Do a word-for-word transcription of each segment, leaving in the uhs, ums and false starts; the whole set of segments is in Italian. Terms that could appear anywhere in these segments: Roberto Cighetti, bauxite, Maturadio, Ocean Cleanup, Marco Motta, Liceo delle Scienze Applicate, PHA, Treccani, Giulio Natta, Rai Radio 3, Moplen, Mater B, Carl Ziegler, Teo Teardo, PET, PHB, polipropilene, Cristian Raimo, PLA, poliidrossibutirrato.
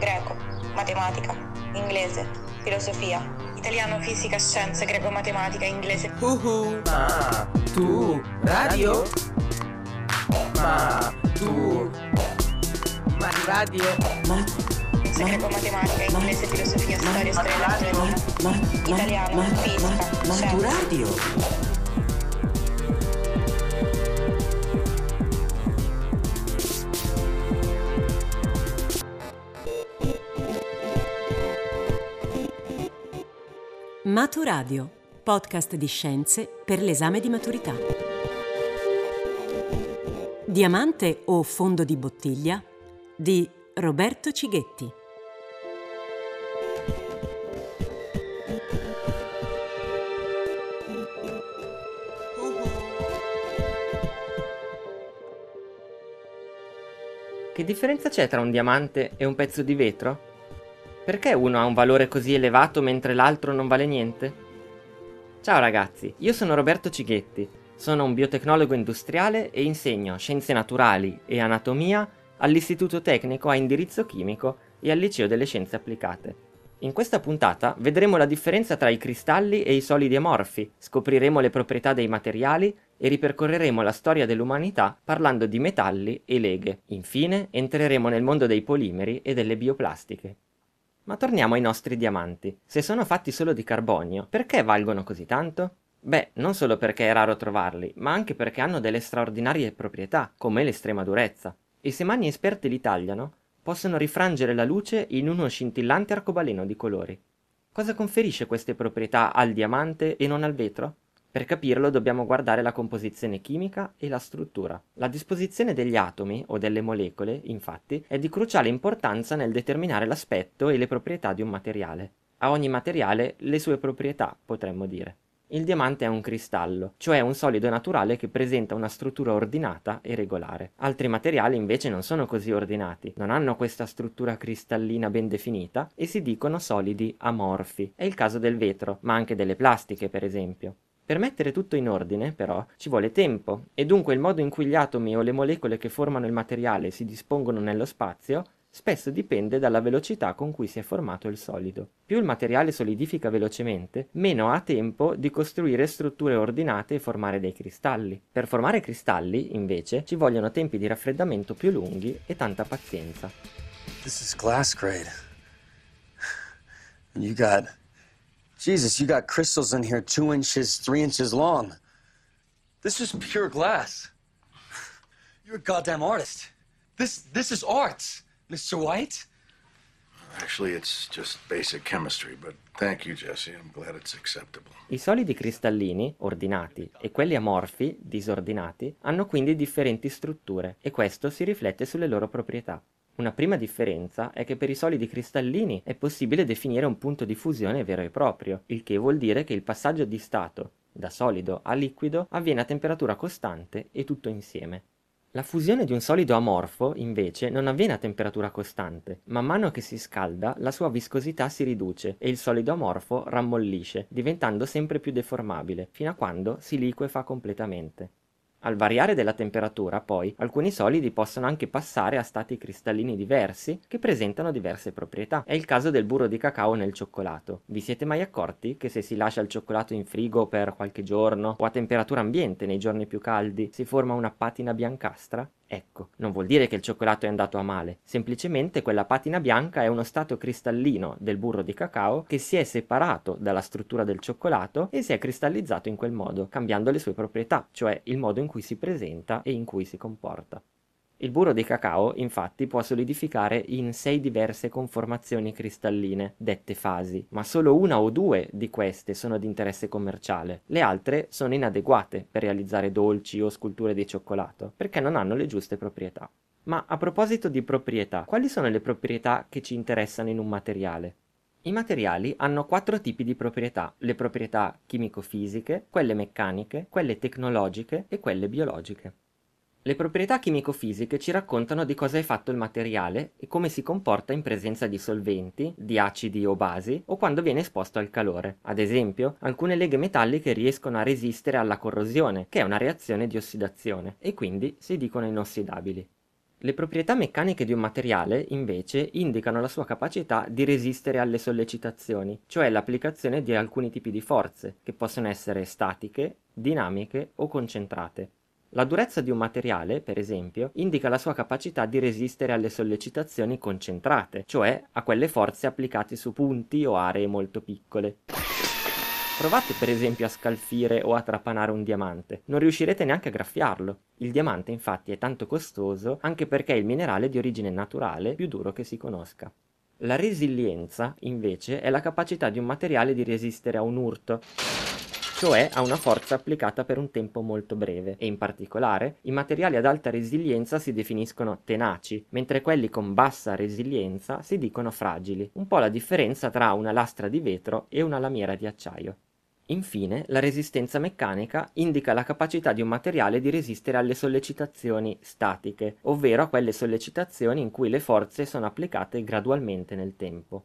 greco, matematica, inglese, filosofia, italiano, fisica, scienze, greco, matematica, inglese. Uhu. Ma tu radio? Ma tu Maturadio? Ma greco, matematica, inglese, filosofia, storia, storia, astronomia, italiano, fisica, Maturadio. Maturadio, podcast di scienze per l'esame di maturità. Diamante o fondo di bottiglia di Roberto Cighetti. Che differenza c'è tra un diamante e un pezzo di vetro? Perché uno ha un valore così elevato mentre l'altro non vale niente? Ciao ragazzi, io sono Roberto Cighetti, sono un biotecnologo industriale e insegno scienze naturali e anatomia all'Istituto Tecnico a Indirizzo Chimico e al Liceo delle Scienze Applicate. In questa puntata vedremo la differenza tra i cristalli e i solidi amorfi, scopriremo le proprietà dei materiali e ripercorreremo la storia dell'umanità parlando di metalli e leghe. Infine, entreremo nel mondo dei polimeri e delle bioplastiche. Ma torniamo ai nostri diamanti. Se sono fatti solo di carbonio, perché valgono così tanto? Beh, non solo perché è raro trovarli, ma anche perché hanno delle straordinarie proprietà, come l'estrema durezza. E se mani esperte li tagliano, possono rifrangere la luce in uno scintillante arcobaleno di colori. Cosa conferisce queste proprietà al diamante e non al vetro? Per capirlo dobbiamo guardare la composizione chimica e la struttura. La disposizione degli atomi o delle molecole, infatti, è di cruciale importanza nel determinare l'aspetto e le proprietà di un materiale. A ogni materiale le sue proprietà, potremmo dire. Il diamante è un cristallo, cioè un solido naturale che presenta una struttura ordinata e regolare. Altri materiali invece non sono così ordinati, non hanno questa struttura cristallina ben definita e si dicono solidi amorfi. È il caso del vetro, ma anche delle plastiche, per esempio. Per mettere tutto in ordine, però, ci vuole tempo, e dunque il modo in cui gli atomi o le molecole che formano il materiale si dispongono nello spazio spesso dipende dalla velocità con cui si è formato il solido. Più il materiale solidifica velocemente, meno ha tempo di costruire strutture ordinate e formare dei cristalli. Per formare cristalli, invece, ci vogliono tempi di raffreddamento più lunghi e tanta pazienza. This is glass grade. You got... Jesus, you got crystals in here two inches, three inches long. This is pure glass. You're a goddamn artist. This this is art, Mister White. Actually, it's just basic chemistry, but thank you, Jesse. I'm glad it's acceptable. I solidi cristallini, ordinati, e quelli amorfi, disordinati, hanno quindi differenti strutture, e questo si riflette sulle loro proprietà. Una prima differenza è che per i solidi cristallini è possibile definire un punto di fusione vero e proprio, il che vuol dire che il passaggio di stato da solido a liquido avviene a temperatura costante e tutto insieme. La fusione di un solido amorfo, invece, non avviene a temperatura costante. Man mano che si scalda, la sua viscosità si riduce e il solido amorfo rammollisce, diventando sempre più deformabile, fino a quando si liquefa completamente. Al variare della temperatura, poi, alcuni solidi possono anche passare a stati cristallini diversi che presentano diverse proprietà. È il caso del burro di cacao nel cioccolato. Vi siete mai accorti che se si lascia il cioccolato in frigo per qualche giorno o a temperatura ambiente nei giorni più caldi si forma una patina biancastra? Ecco, non vuol dire che il cioccolato è andato a male, semplicemente quella patina bianca è uno stato cristallino del burro di cacao che si è separato dalla struttura del cioccolato e si è cristallizzato in quel modo, cambiando le sue proprietà, cioè il modo in cui si presenta e in cui si comporta. Il burro di cacao, infatti, può solidificare in sei diverse conformazioni cristalline, dette fasi, ma solo una o due di queste sono di interesse commerciale. Le altre sono inadeguate per realizzare dolci o sculture di cioccolato, perché non hanno le giuste proprietà. Ma a proposito di proprietà, quali sono le proprietà che ci interessano in un materiale? I materiali hanno quattro tipi di proprietà, le proprietà chimico-fisiche, quelle meccaniche, quelle tecnologiche e quelle biologiche. Le proprietà chimico-fisiche ci raccontano di cosa è fatto il materiale e come si comporta in presenza di solventi, di acidi o basi, o quando viene esposto al calore. Ad esempio, alcune leghe metalliche riescono a resistere alla corrosione, che è una reazione di ossidazione, e quindi si dicono inossidabili. Le proprietà meccaniche di un materiale, invece, indicano la sua capacità di resistere alle sollecitazioni, cioè l'applicazione di alcuni tipi di forze, che possono essere statiche, dinamiche o concentrate. La durezza di un materiale, per esempio, indica la sua capacità di resistere alle sollecitazioni concentrate, cioè a quelle forze applicate su punti o aree molto piccole. Provate per esempio a scalfire o a trapanare un diamante, non riuscirete neanche a graffiarlo. Il diamante infatti è tanto costoso anche perché è il minerale di origine naturale più duro che si conosca. La resilienza, invece, è la capacità di un materiale di resistere a un urto, cioè a una forza applicata per un tempo molto breve, e in particolare i materiali ad alta resilienza si definiscono tenaci, mentre quelli con bassa resilienza si dicono fragili, un po' la differenza tra una lastra di vetro e una lamiera di acciaio. Infine, la resistenza meccanica indica la capacità di un materiale di resistere alle sollecitazioni statiche, ovvero a quelle sollecitazioni in cui le forze sono applicate gradualmente nel tempo.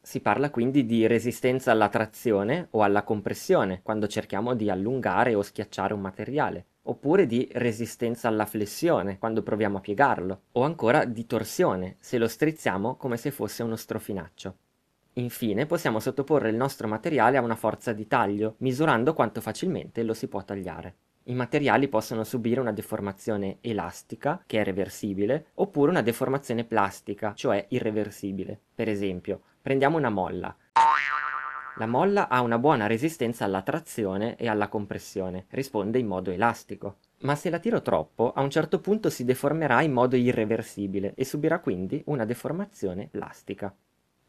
Si parla quindi di resistenza alla trazione o alla compressione, quando cerchiamo di allungare o schiacciare un materiale, oppure di resistenza alla flessione, quando proviamo a piegarlo, o ancora di torsione, se lo strizziamo come se fosse uno strofinaccio. Infine, possiamo sottoporre il nostro materiale a una forza di taglio, misurando quanto facilmente lo si può tagliare. I materiali possono subire una deformazione elastica, che è reversibile, oppure una deformazione plastica, cioè irreversibile. Per esempio, prendiamo una molla. La molla ha una buona resistenza alla trazione e alla compressione, risponde in modo elastico. Ma se la tiro troppo, a un certo punto si deformerà in modo irreversibile e subirà quindi una deformazione plastica.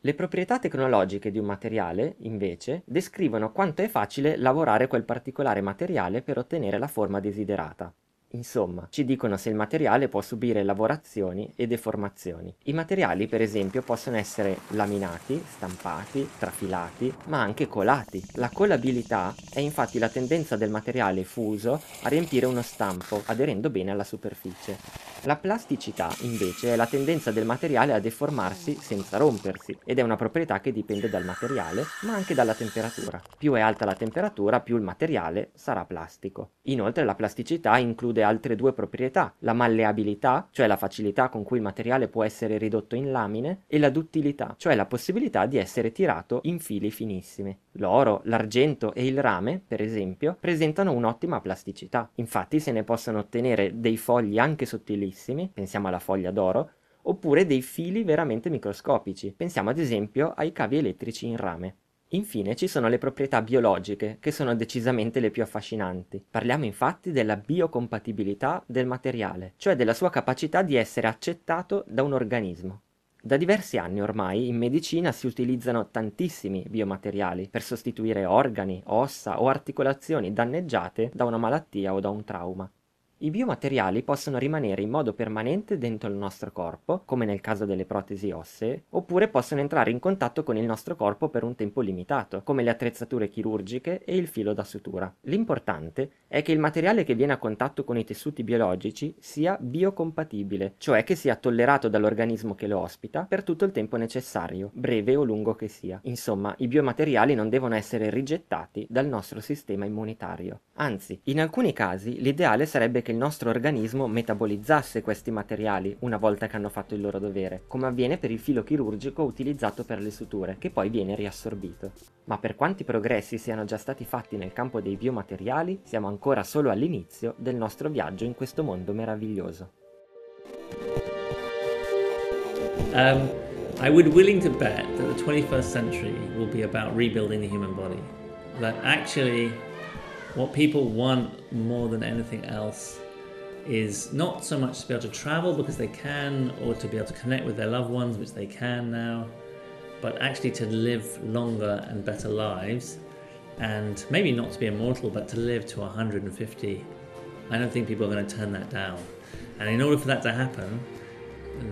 Le proprietà tecnologiche di un materiale, invece, descrivono quanto è facile lavorare quel particolare materiale per ottenere la forma desiderata. Insomma, ci dicono se il materiale può subire lavorazioni e deformazioni. I materiali, per esempio, possono essere laminati, stampati, trafilati, ma anche colati. La colabilità è infatti la tendenza del materiale fuso a riempire uno stampo, aderendo bene alla superficie. La plasticità, invece, è la tendenza del materiale a deformarsi senza rompersi, ed è una proprietà che dipende dal materiale, ma anche dalla temperatura. Più è alta la temperatura, più il materiale sarà plastico. Inoltre, la plasticità include altre due proprietà, la malleabilità, cioè la facilità con cui il materiale può essere ridotto in lamine, e la duttilità, cioè la possibilità di essere tirato in fili finissimi. L'oro, l'argento e il rame, per esempio, presentano un'ottima plasticità. Infatti se ne possono ottenere dei fogli anche sottilissimi, pensiamo alla foglia d'oro, oppure dei fili veramente microscopici, pensiamo ad esempio ai cavi elettrici in rame. Infine ci sono le proprietà biologiche, che sono decisamente le più affascinanti. Parliamo infatti della biocompatibilità del materiale, cioè della sua capacità di essere accettato da un organismo. Da diversi anni ormai in medicina si utilizzano tantissimi biomateriali per sostituire organi, ossa o articolazioni danneggiate da una malattia o da un trauma. I biomateriali possono rimanere in modo permanente dentro il nostro corpo, come nel caso delle protesi ossee, oppure possono entrare in contatto con il nostro corpo per un tempo limitato, come le attrezzature chirurgiche e il filo da sutura. L'importante è che il materiale che viene a contatto con i tessuti biologici sia biocompatibile, cioè che sia tollerato dall'organismo che lo ospita per tutto il tempo necessario, breve o lungo che sia. Insomma, i biomateriali non devono essere rigettati dal nostro sistema immunitario. Anzi, in alcuni casi l'ideale sarebbe che il nostro organismo metabolizzasse questi materiali una volta che hanno fatto il loro dovere, come avviene per il filo chirurgico utilizzato per le suture, che poi viene riassorbito. Ma per quanti progressi siano già stati fatti nel campo dei biomateriali, siamo ancora solo all'inizio del nostro viaggio in questo mondo meraviglioso. Um, I would willing to bet that the twenty-first century will be about rebuilding the human body. That actually what people want more than anything else is not so much to be able to travel, because they can, or to be able to connect with their loved ones, which they can now, but actually to live longer and better lives, and maybe not to be immortal, but to live to one hundred fifty. I don't think people are going to turn that down. And in order for that to happen,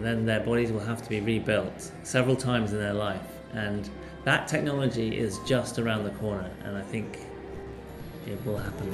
then their bodies will have to be rebuilt several times in their life. And that technology is just around the corner, and I think it will happen.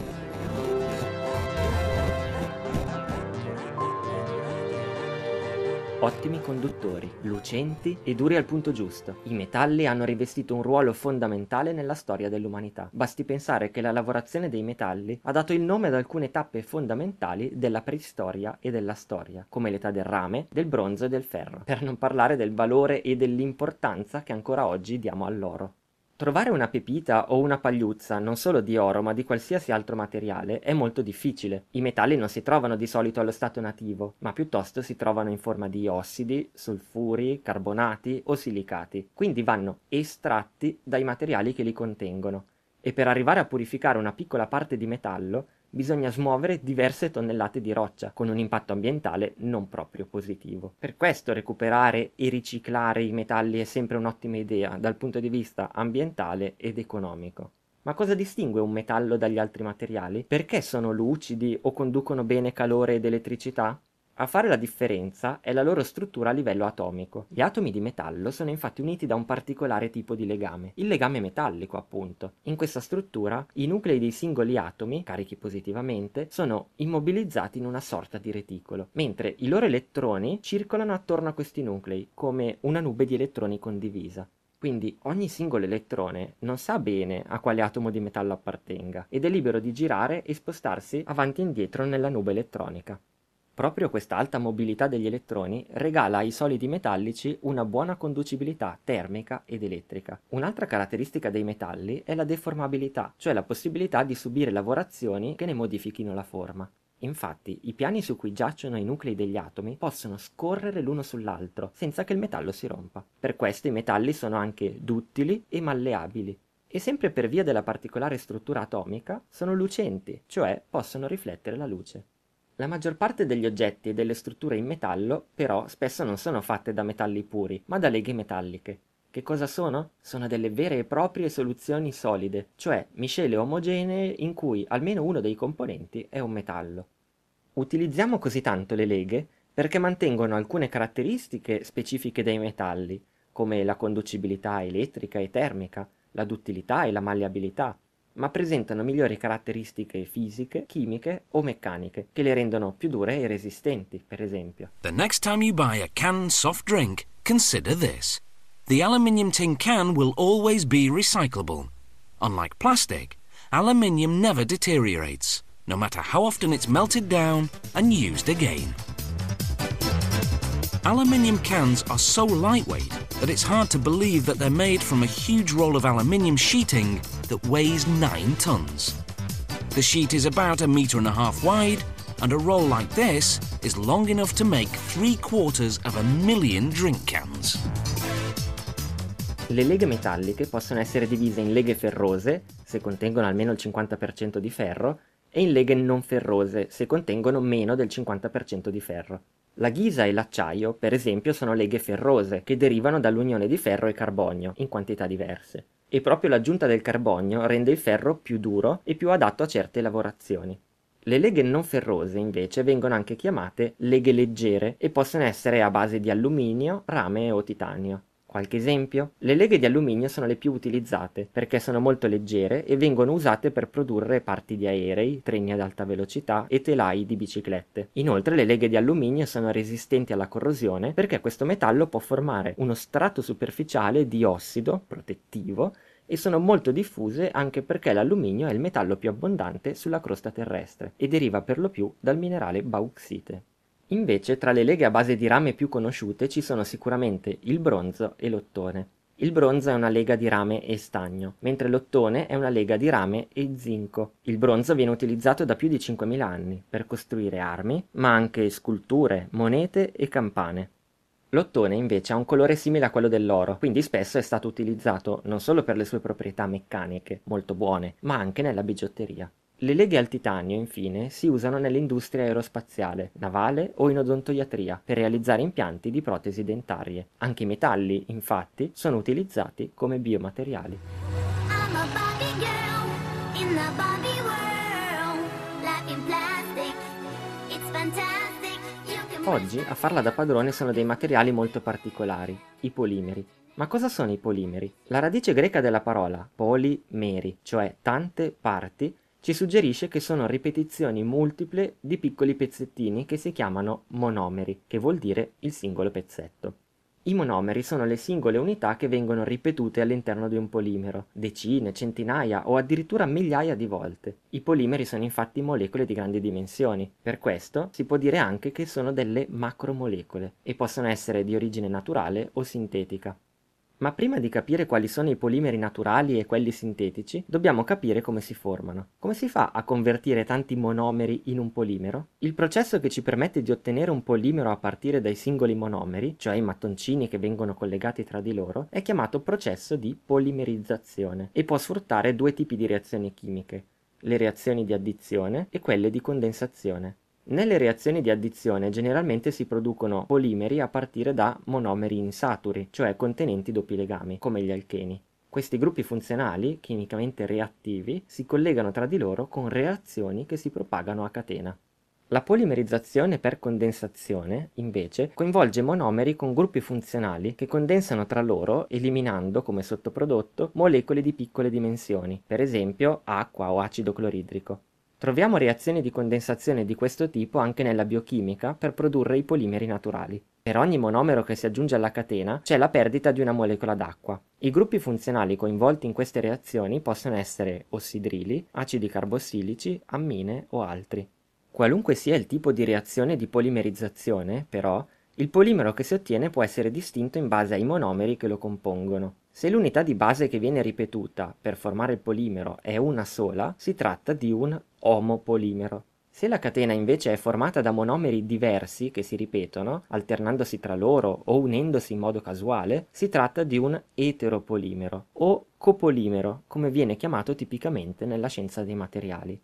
Ottimi conduttori, lucenti e duri al punto giusto, i metalli hanno rivestito un ruolo fondamentale nella storia dell'umanità. Basti pensare che la lavorazione dei metalli ha dato il nome ad alcune tappe fondamentali della preistoria e della storia, come l'età del rame, del bronzo e del ferro, per non parlare del valore e dell'importanza che ancora oggi diamo all'oro. Trovare una pepita o una pagliuzza, non solo di oro ma di qualsiasi altro materiale, è molto difficile. I metalli non si trovano di solito allo stato nativo, ma piuttosto si trovano in forma di ossidi, solfuri, carbonati o silicati, quindi vanno estratti dai materiali che li contengono. E per arrivare a purificare una piccola parte di metallo, bisogna smuovere diverse tonnellate di roccia, con un impatto ambientale non proprio positivo. Per questo recuperare e riciclare i metalli è sempre un'ottima idea, dal punto di vista ambientale ed economico. Ma cosa distingue un metallo dagli altri materiali? Perché sono lucidi o conducono bene calore ed elettricità? A fare la differenza è la loro struttura a livello atomico. Gli atomi di metallo sono infatti uniti da un particolare tipo di legame, il legame metallico appunto. In questa struttura i nuclei dei singoli atomi, carichi positivamente, sono immobilizzati in una sorta di reticolo, mentre i loro elettroni circolano attorno a questi nuclei, come una nube di elettroni condivisa. Quindi ogni singolo elettrone non sa bene a quale atomo di metallo appartenga, ed è libero di girare e spostarsi avanti e indietro nella nube elettronica. Proprio questa alta mobilità degli elettroni regala ai solidi metallici una buona conducibilità termica ed elettrica. Un'altra caratteristica dei metalli è la deformabilità, cioè la possibilità di subire lavorazioni che ne modifichino la forma. Infatti, i piani su cui giacciono i nuclei degli atomi possono scorrere l'uno sull'altro senza che il metallo si rompa. Per questo i metalli sono anche duttili e malleabili. E sempre per via della particolare struttura atomica sono lucenti, cioè possono riflettere la luce. La maggior parte degli oggetti e delle strutture in metallo, però, spesso non sono fatte da metalli puri, ma da leghe metalliche. Che cosa sono? Sono delle vere e proprie soluzioni solide, cioè miscele omogenee in cui almeno uno dei componenti è un metallo. Utilizziamo così tanto le leghe perché mantengono alcune caratteristiche specifiche dei metalli, come la conducibilità elettrica e termica, la duttilità e la malleabilità, ma presentano migliori caratteristiche fisiche, chimiche o meccaniche, che le rendono più dure e resistenti, per esempio. The next time you buy a canned soft drink, consider this. The aluminium tin can will always be recyclable. Unlike plastic, aluminium never deteriorates, no matter how often it's melted down and used again. Aluminium cans are so lightweight that it's hard to believe that they're made from a huge roll of aluminium sheeting that weighs nine tons. The sheet is about a metre and a half wide, and a roll like this is long enough to make three quarters of a million drink cans. Le leghe metalliche possono essere divise in leghe ferrose, se contengono almeno il cinquanta per cento di ferro, e in leghe non ferrose, se contengono meno del cinquanta per cento di ferro. La ghisa e l'acciaio, per esempio, sono leghe ferrose, che derivano dall'unione di ferro e carbonio, in quantità diverse. E proprio l'aggiunta del carbonio rende il ferro più duro e più adatto a certe lavorazioni. Le leghe non ferrose, invece, vengono anche chiamate leghe leggere e possono essere a base di alluminio, rame o titanio. Qualche esempio? Le leghe di alluminio sono le più utilizzate, perché sono molto leggere e vengono usate per produrre parti di aerei, treni ad alta velocità e telai di biciclette. Inoltre le leghe di alluminio sono resistenti alla corrosione, perché questo metallo può formare uno strato superficiale di ossido protettivo e sono molto diffuse anche perché l'alluminio è il metallo più abbondante sulla crosta terrestre e deriva per lo più dal minerale bauxite. Invece, tra le leghe a base di rame più conosciute ci sono sicuramente il bronzo e l'ottone. Il bronzo è una lega di rame e stagno, mentre l'ottone è una lega di rame e zinco. Il bronzo viene utilizzato da più di cinquemila anni per costruire armi, ma anche sculture, monete e campane. L'ottone invece ha un colore simile a quello dell'oro, quindi spesso è stato utilizzato non solo per le sue proprietà meccaniche, molto buone, ma anche nella bigiotteria. Le leghe al titanio, infine, si usano nell'industria aerospaziale, navale o in odontoiatria per realizzare impianti di protesi dentarie. Anche i metalli, infatti, sono utilizzati come biomateriali. Oggi a farla da padrone sono dei materiali molto particolari, i polimeri. Ma cosa sono i polimeri? La radice greca della parola poli meri, cioè tante parti, ci suggerisce che sono ripetizioni multiple di piccoli pezzettini che si chiamano monomeri, che vuol dire il singolo pezzetto. I monomeri sono le singole unità che vengono ripetute all'interno di un polimero, decine, centinaia o addirittura migliaia di volte. I polimeri sono infatti molecole di grandi dimensioni, per questo si può dire anche che sono delle macromolecole e possono essere di origine naturale o sintetica. Ma prima di capire quali sono i polimeri naturali e quelli sintetici, dobbiamo capire come si formano. Come si fa a convertire tanti monomeri in un polimero? Il processo che ci permette di ottenere un polimero a partire dai singoli monomeri, cioè i mattoncini che vengono collegati tra di loro, è chiamato processo di polimerizzazione e può sfruttare due tipi di reazioni chimiche, le reazioni di addizione e quelle di condensazione. Nelle reazioni di addizione generalmente si producono polimeri a partire da monomeri insaturi, cioè contenenti doppi legami, come gli alcheni. Questi gruppi funzionali, chimicamente reattivi, si collegano tra di loro con reazioni che si propagano a catena. La polimerizzazione per condensazione, invece, coinvolge monomeri con gruppi funzionali che condensano tra loro, eliminando, come sottoprodotto, molecole di piccole dimensioni, per esempio acqua o acido cloridrico. Troviamo reazioni di condensazione di questo tipo anche nella biochimica per produrre i polimeri naturali. Per ogni monomero che si aggiunge alla catena c'è la perdita di una molecola d'acqua. I gruppi funzionali coinvolti in queste reazioni possono essere ossidrili, acidi carbossilici, ammine o altri. Qualunque sia il tipo di reazione di polimerizzazione, però, il polimero che si ottiene può essere distinto in base ai monomeri che lo compongono. Se l'unità di base che viene ripetuta per formare il polimero è una sola, si tratta di un omopolimero. Se la catena invece è formata da monomeri diversi che si ripetono, alternandosi tra loro o unendosi in modo casuale, si tratta di un eteropolimero o copolimero, come viene chiamato tipicamente nella scienza dei materiali.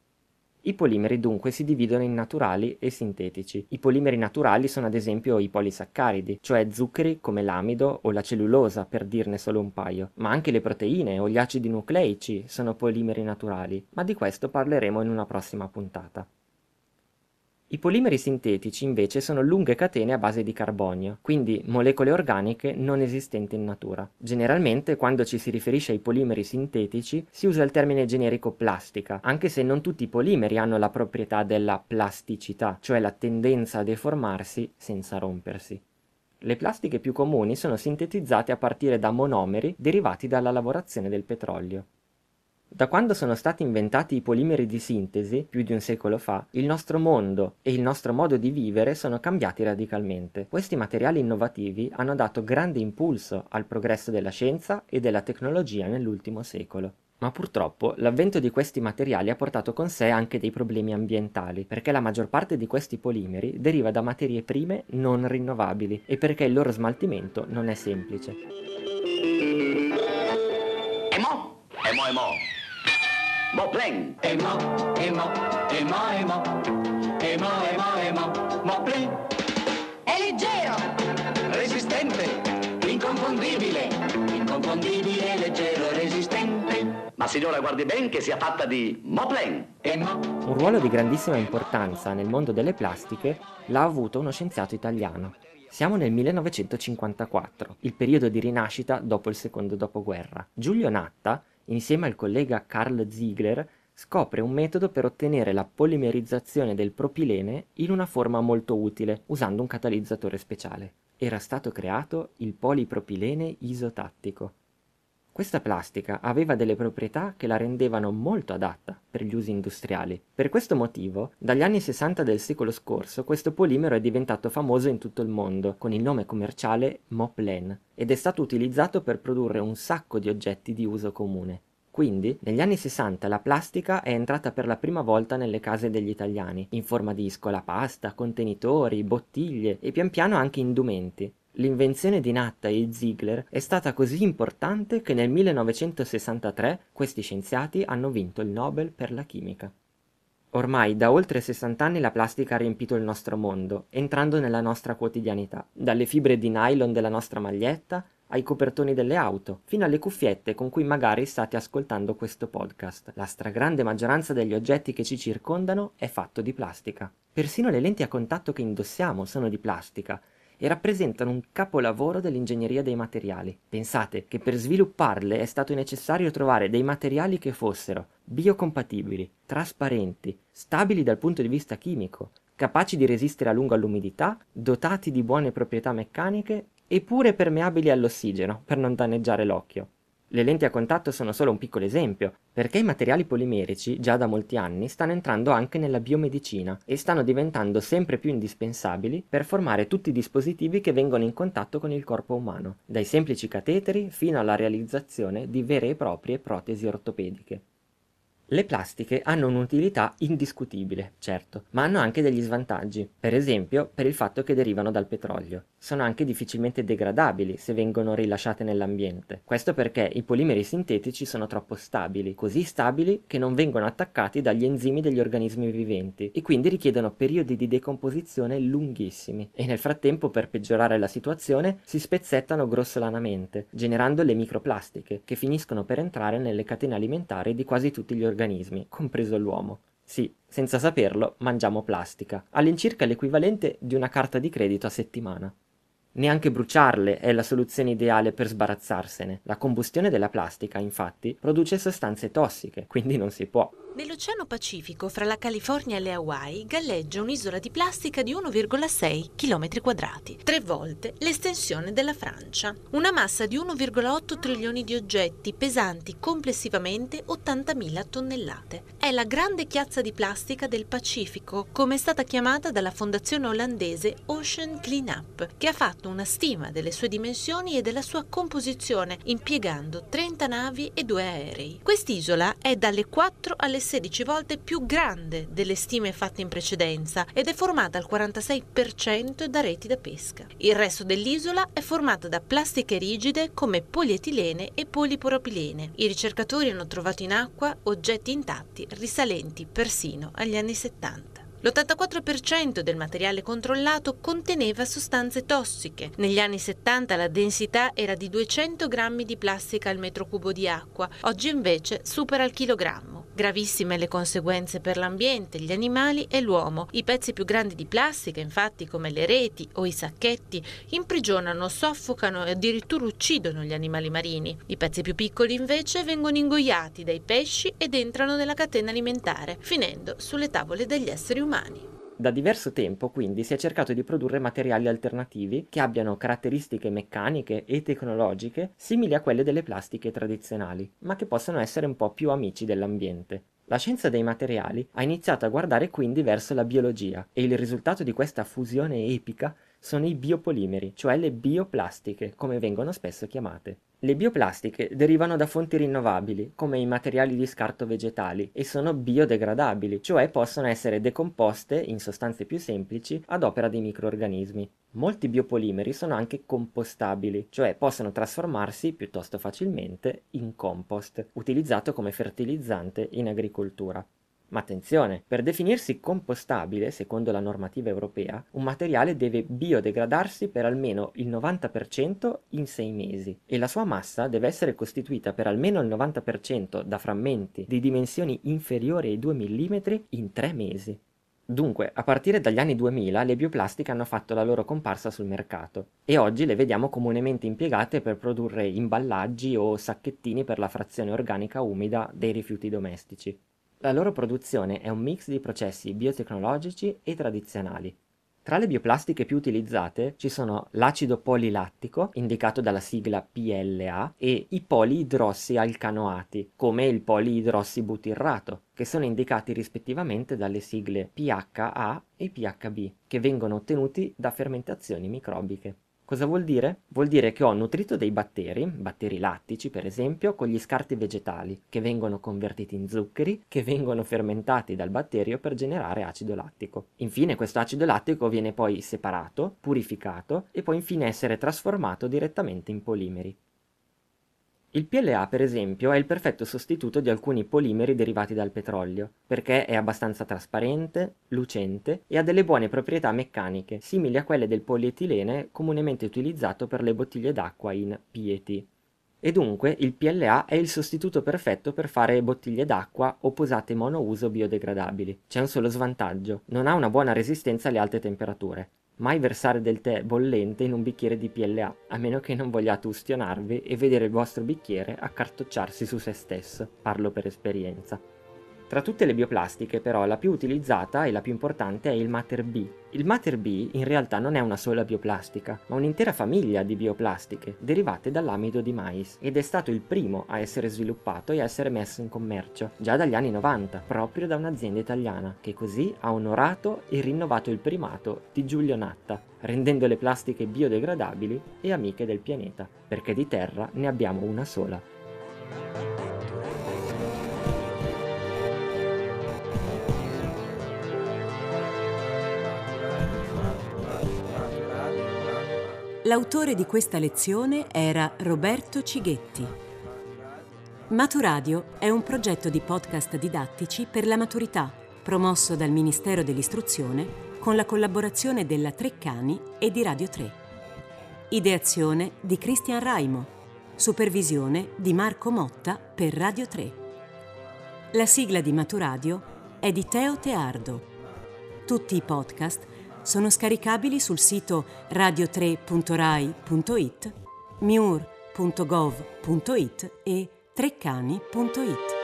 I polimeri dunque si dividono in naturali e sintetici. I polimeri naturali sono ad esempio i polisaccaridi, cioè zuccheri come l'amido o la cellulosa, per dirne solo un paio, ma anche le proteine o gli acidi nucleici sono polimeri naturali, ma di questo parleremo in una prossima puntata. I polimeri sintetici invece sono lunghe catene a base di carbonio, quindi molecole organiche non esistenti in natura. Generalmente, quando ci si riferisce ai polimeri sintetici, si usa il termine generico plastica, anche se non tutti i polimeri hanno la proprietà della plasticità, cioè la tendenza a deformarsi senza rompersi. Le plastiche più comuni sono sintetizzate a partire da monomeri derivati dalla lavorazione del petrolio. Da quando sono stati inventati i polimeri di sintesi, più di un secolo fa, il nostro mondo e il nostro modo di vivere sono cambiati radicalmente. Questi materiali innovativi hanno dato grande impulso al progresso della scienza e della tecnologia nell'ultimo secolo. Ma purtroppo l'avvento di questi materiali ha portato con sé anche dei problemi ambientali, perché la maggior parte di questi polimeri deriva da materie prime non rinnovabili e perché il loro smaltimento non è semplice. E mo? E mo e mo! Moplen! E mo, e mo, e mo, e mo, e mo, e mo, e mo, Moplen! È leggero! Resistente! Inconfondibile! Inconfondibile, leggero, resistente! Ma signora guardi ben che sia fatta di Moplen! E mo! Un ruolo di grandissima importanza nel mondo delle plastiche l'ha avuto uno scienziato italiano. Siamo nel millenovecentocinquantaquattro, il periodo di rinascita dopo il secondo dopoguerra. Giulio Natta, insieme al collega Carl Ziegler, scopre un metodo per ottenere la polimerizzazione del propilene in una forma molto utile, usando un catalizzatore speciale. Era stato creato il polipropilene isotattico. Questa plastica aveva delle proprietà che la rendevano molto adatta per gli usi industriali. Per questo motivo, dagli anni sessanta del secolo scorso, questo polimero è diventato famoso in tutto il mondo, con il nome commerciale Moplen, ed è stato utilizzato per produrre un sacco di oggetti di uso comune. Quindi, negli anni sessanta la plastica è entrata per la prima volta nelle case degli italiani, in forma di scolapasta, contenitori, bottiglie e pian piano anche indumenti. L'invenzione di Natta e Ziegler è stata così importante che nel millenovecentosessantatré questi scienziati hanno vinto il Nobel per la chimica. Ormai da oltre sessanta anni la plastica ha riempito il nostro mondo, entrando nella nostra quotidianità, dalle fibre di nylon della nostra maglietta ai copertoni delle auto, fino alle cuffiette con cui magari state ascoltando questo podcast. La stragrande maggioranza degli oggetti che ci circondano è fatto di plastica. Persino le lenti a contatto che indossiamo sono di plastica, e rappresentano un capolavoro dell'ingegneria dei materiali. Pensate che per svilupparle è stato necessario trovare dei materiali che fossero biocompatibili, trasparenti, stabili dal punto di vista chimico, capaci di resistere a lungo all'umidità, dotati di buone proprietà meccaniche e pure permeabili all'ossigeno per non danneggiare l'occhio. Le lenti a contatto sono solo un piccolo esempio, perché i materiali polimerici già da molti anni stanno entrando anche nella biomedicina e stanno diventando sempre più indispensabili per formare tutti i dispositivi che vengono in contatto con il corpo umano, dai semplici cateteri fino alla realizzazione di vere e proprie protesi ortopediche. Le plastiche hanno un'utilità indiscutibile, certo, ma hanno anche degli svantaggi, per esempio per il fatto che derivano dal petrolio. Sono anche difficilmente degradabili se vengono rilasciate nell'ambiente. Questo perché i polimeri sintetici sono troppo stabili, così stabili che non vengono attaccati dagli enzimi degli organismi viventi e quindi richiedono periodi di decomposizione lunghissimi e nel frattempo, per peggiorare la situazione, si spezzettano grossolanamente, generando le microplastiche che finiscono per entrare nelle catene alimentari di quasi tutti gli organismi. organismi, compreso l'uomo. Sì, senza saperlo, mangiamo plastica, all'incirca l'equivalente di una carta di credito a settimana. Neanche bruciarle è la soluzione ideale per sbarazzarsene. La combustione della plastica, infatti, produce sostanze tossiche, quindi non si può. Nell'Oceano Pacifico, fra la California e le Hawaii, galleggia un'isola di plastica di uno virgola sei chilometri quadrati, tre volte l'estensione della Francia. Una massa di uno virgola otto trilioni di oggetti, pesanti complessivamente ottantamila tonnellate. È la grande chiazza di plastica del Pacifico, come è stata chiamata dalla fondazione olandese Ocean Cleanup, che ha fatto una stima delle sue dimensioni e della sua composizione, impiegando trenta navi e due aerei. Quest'isola è dalle quattro alle sedici volte più grande delle stime fatte in precedenza ed è formata al quarantasei per cento da reti da pesca. Il resto dell'isola è formata da plastiche rigide come polietilene e polipropilene. I ricercatori hanno trovato in acqua oggetti intatti risalenti persino agli anni settanta. L'ottantaquattro per cento del materiale controllato conteneva sostanze tossiche. Negli anni settanta la densità era di duecento grammi di plastica al metro cubo di acqua, oggi invece supera il chilogrammo. Gravissime le conseguenze per l'ambiente, gli animali e l'uomo. I pezzi più grandi di plastica, infatti, come le reti o i sacchetti, imprigionano, soffocano e addirittura uccidono gli animali marini. I pezzi più piccoli, invece, vengono ingoiati dai pesci ed entrano nella catena alimentare, finendo sulle tavole degli esseri umani. Da diverso tempo, quindi, si è cercato di produrre materiali alternativi che abbiano caratteristiche meccaniche e tecnologiche simili a quelle delle plastiche tradizionali, ma che possano essere un po' più amici dell'ambiente. La scienza dei materiali ha iniziato a guardare quindi verso la biologia e il risultato di questa fusione epica sono i biopolimeri, cioè le bioplastiche, come vengono spesso chiamate. Le bioplastiche derivano da fonti rinnovabili, come i materiali di scarto vegetali, e sono biodegradabili, cioè possono essere decomposte in sostanze più semplici ad opera di microrganismi. Molti biopolimeri sono anche compostabili, cioè possono trasformarsi piuttosto facilmente in compost, utilizzato come fertilizzante in agricoltura. Ma attenzione, per definirsi compostabile, secondo la normativa europea, un materiale deve biodegradarsi per almeno il novanta per cento in sei mesi e la sua massa deve essere costituita per almeno il novanta per cento da frammenti di dimensioni inferiori ai due millimetri in tre mesi. Dunque, a partire dagli anni duemila le bioplastiche hanno fatto la loro comparsa sul mercato e oggi le vediamo comunemente impiegate per produrre imballaggi o sacchettini per la frazione organica umida dei rifiuti domestici. La loro produzione è un mix di processi biotecnologici e tradizionali. Tra le bioplastiche più utilizzate ci sono l'acido polilattico, indicato dalla sigla P L A, e i poliidrossi alcanoati, come il poliidrossibutirrato, che sono indicati rispettivamente dalle sigle P H A e P H B, che vengono ottenuti da fermentazioni microbiche. Cosa vuol dire? Vuol dire che ho nutrito dei batteri, batteri lattici per esempio, con gli scarti vegetali, che vengono convertiti in zuccheri, che vengono fermentati dal batterio per generare acido lattico. Infine questo acido lattico viene poi separato, purificato e può infine essere trasformato direttamente in polimeri. Il P L A, per esempio, è il perfetto sostituto di alcuni polimeri derivati dal petrolio, perché è abbastanza trasparente, lucente e ha delle buone proprietà meccaniche, simili a quelle del polietilene comunemente utilizzato per le bottiglie d'acqua in P E T. E dunque il P L A è il sostituto perfetto per fare bottiglie d'acqua o posate monouso biodegradabili. C'è un solo svantaggio: non ha una buona resistenza alle alte temperature. Mai versare del tè bollente in un bicchiere di P L A, a meno che non vogliate ustionarvi e vedere il vostro bicchiere accartocciarsi su se stesso, parlo per esperienza. Tra tutte le bioplastiche però la più utilizzata e la più importante è il Mater B. Il Mater B in realtà non è una sola bioplastica, ma un'intera famiglia di bioplastiche derivate dall'amido di mais, ed è stato il primo a essere sviluppato e a essere messo in commercio, già dagli anni novanta, proprio da un'azienda italiana, che così ha onorato e rinnovato il primato di Giulio Natta, rendendo le plastiche biodegradabili e amiche del pianeta, perché di terra ne abbiamo una sola. L'autore di questa lezione era Roberto Cighetti. Maturadio è un progetto di podcast didattici per la maturità, promosso dal Ministero dell'Istruzione con la collaborazione della Treccani e di Radio tre. Ideazione di Cristian Raimo, supervisione di Marco Motta per Radio tre. La sigla di Maturadio è di Teo Teardo. Tutti i podcast sono scaricabili sul sito radio tre punto rai punto it, miur punto gov punto it e treccani punto it.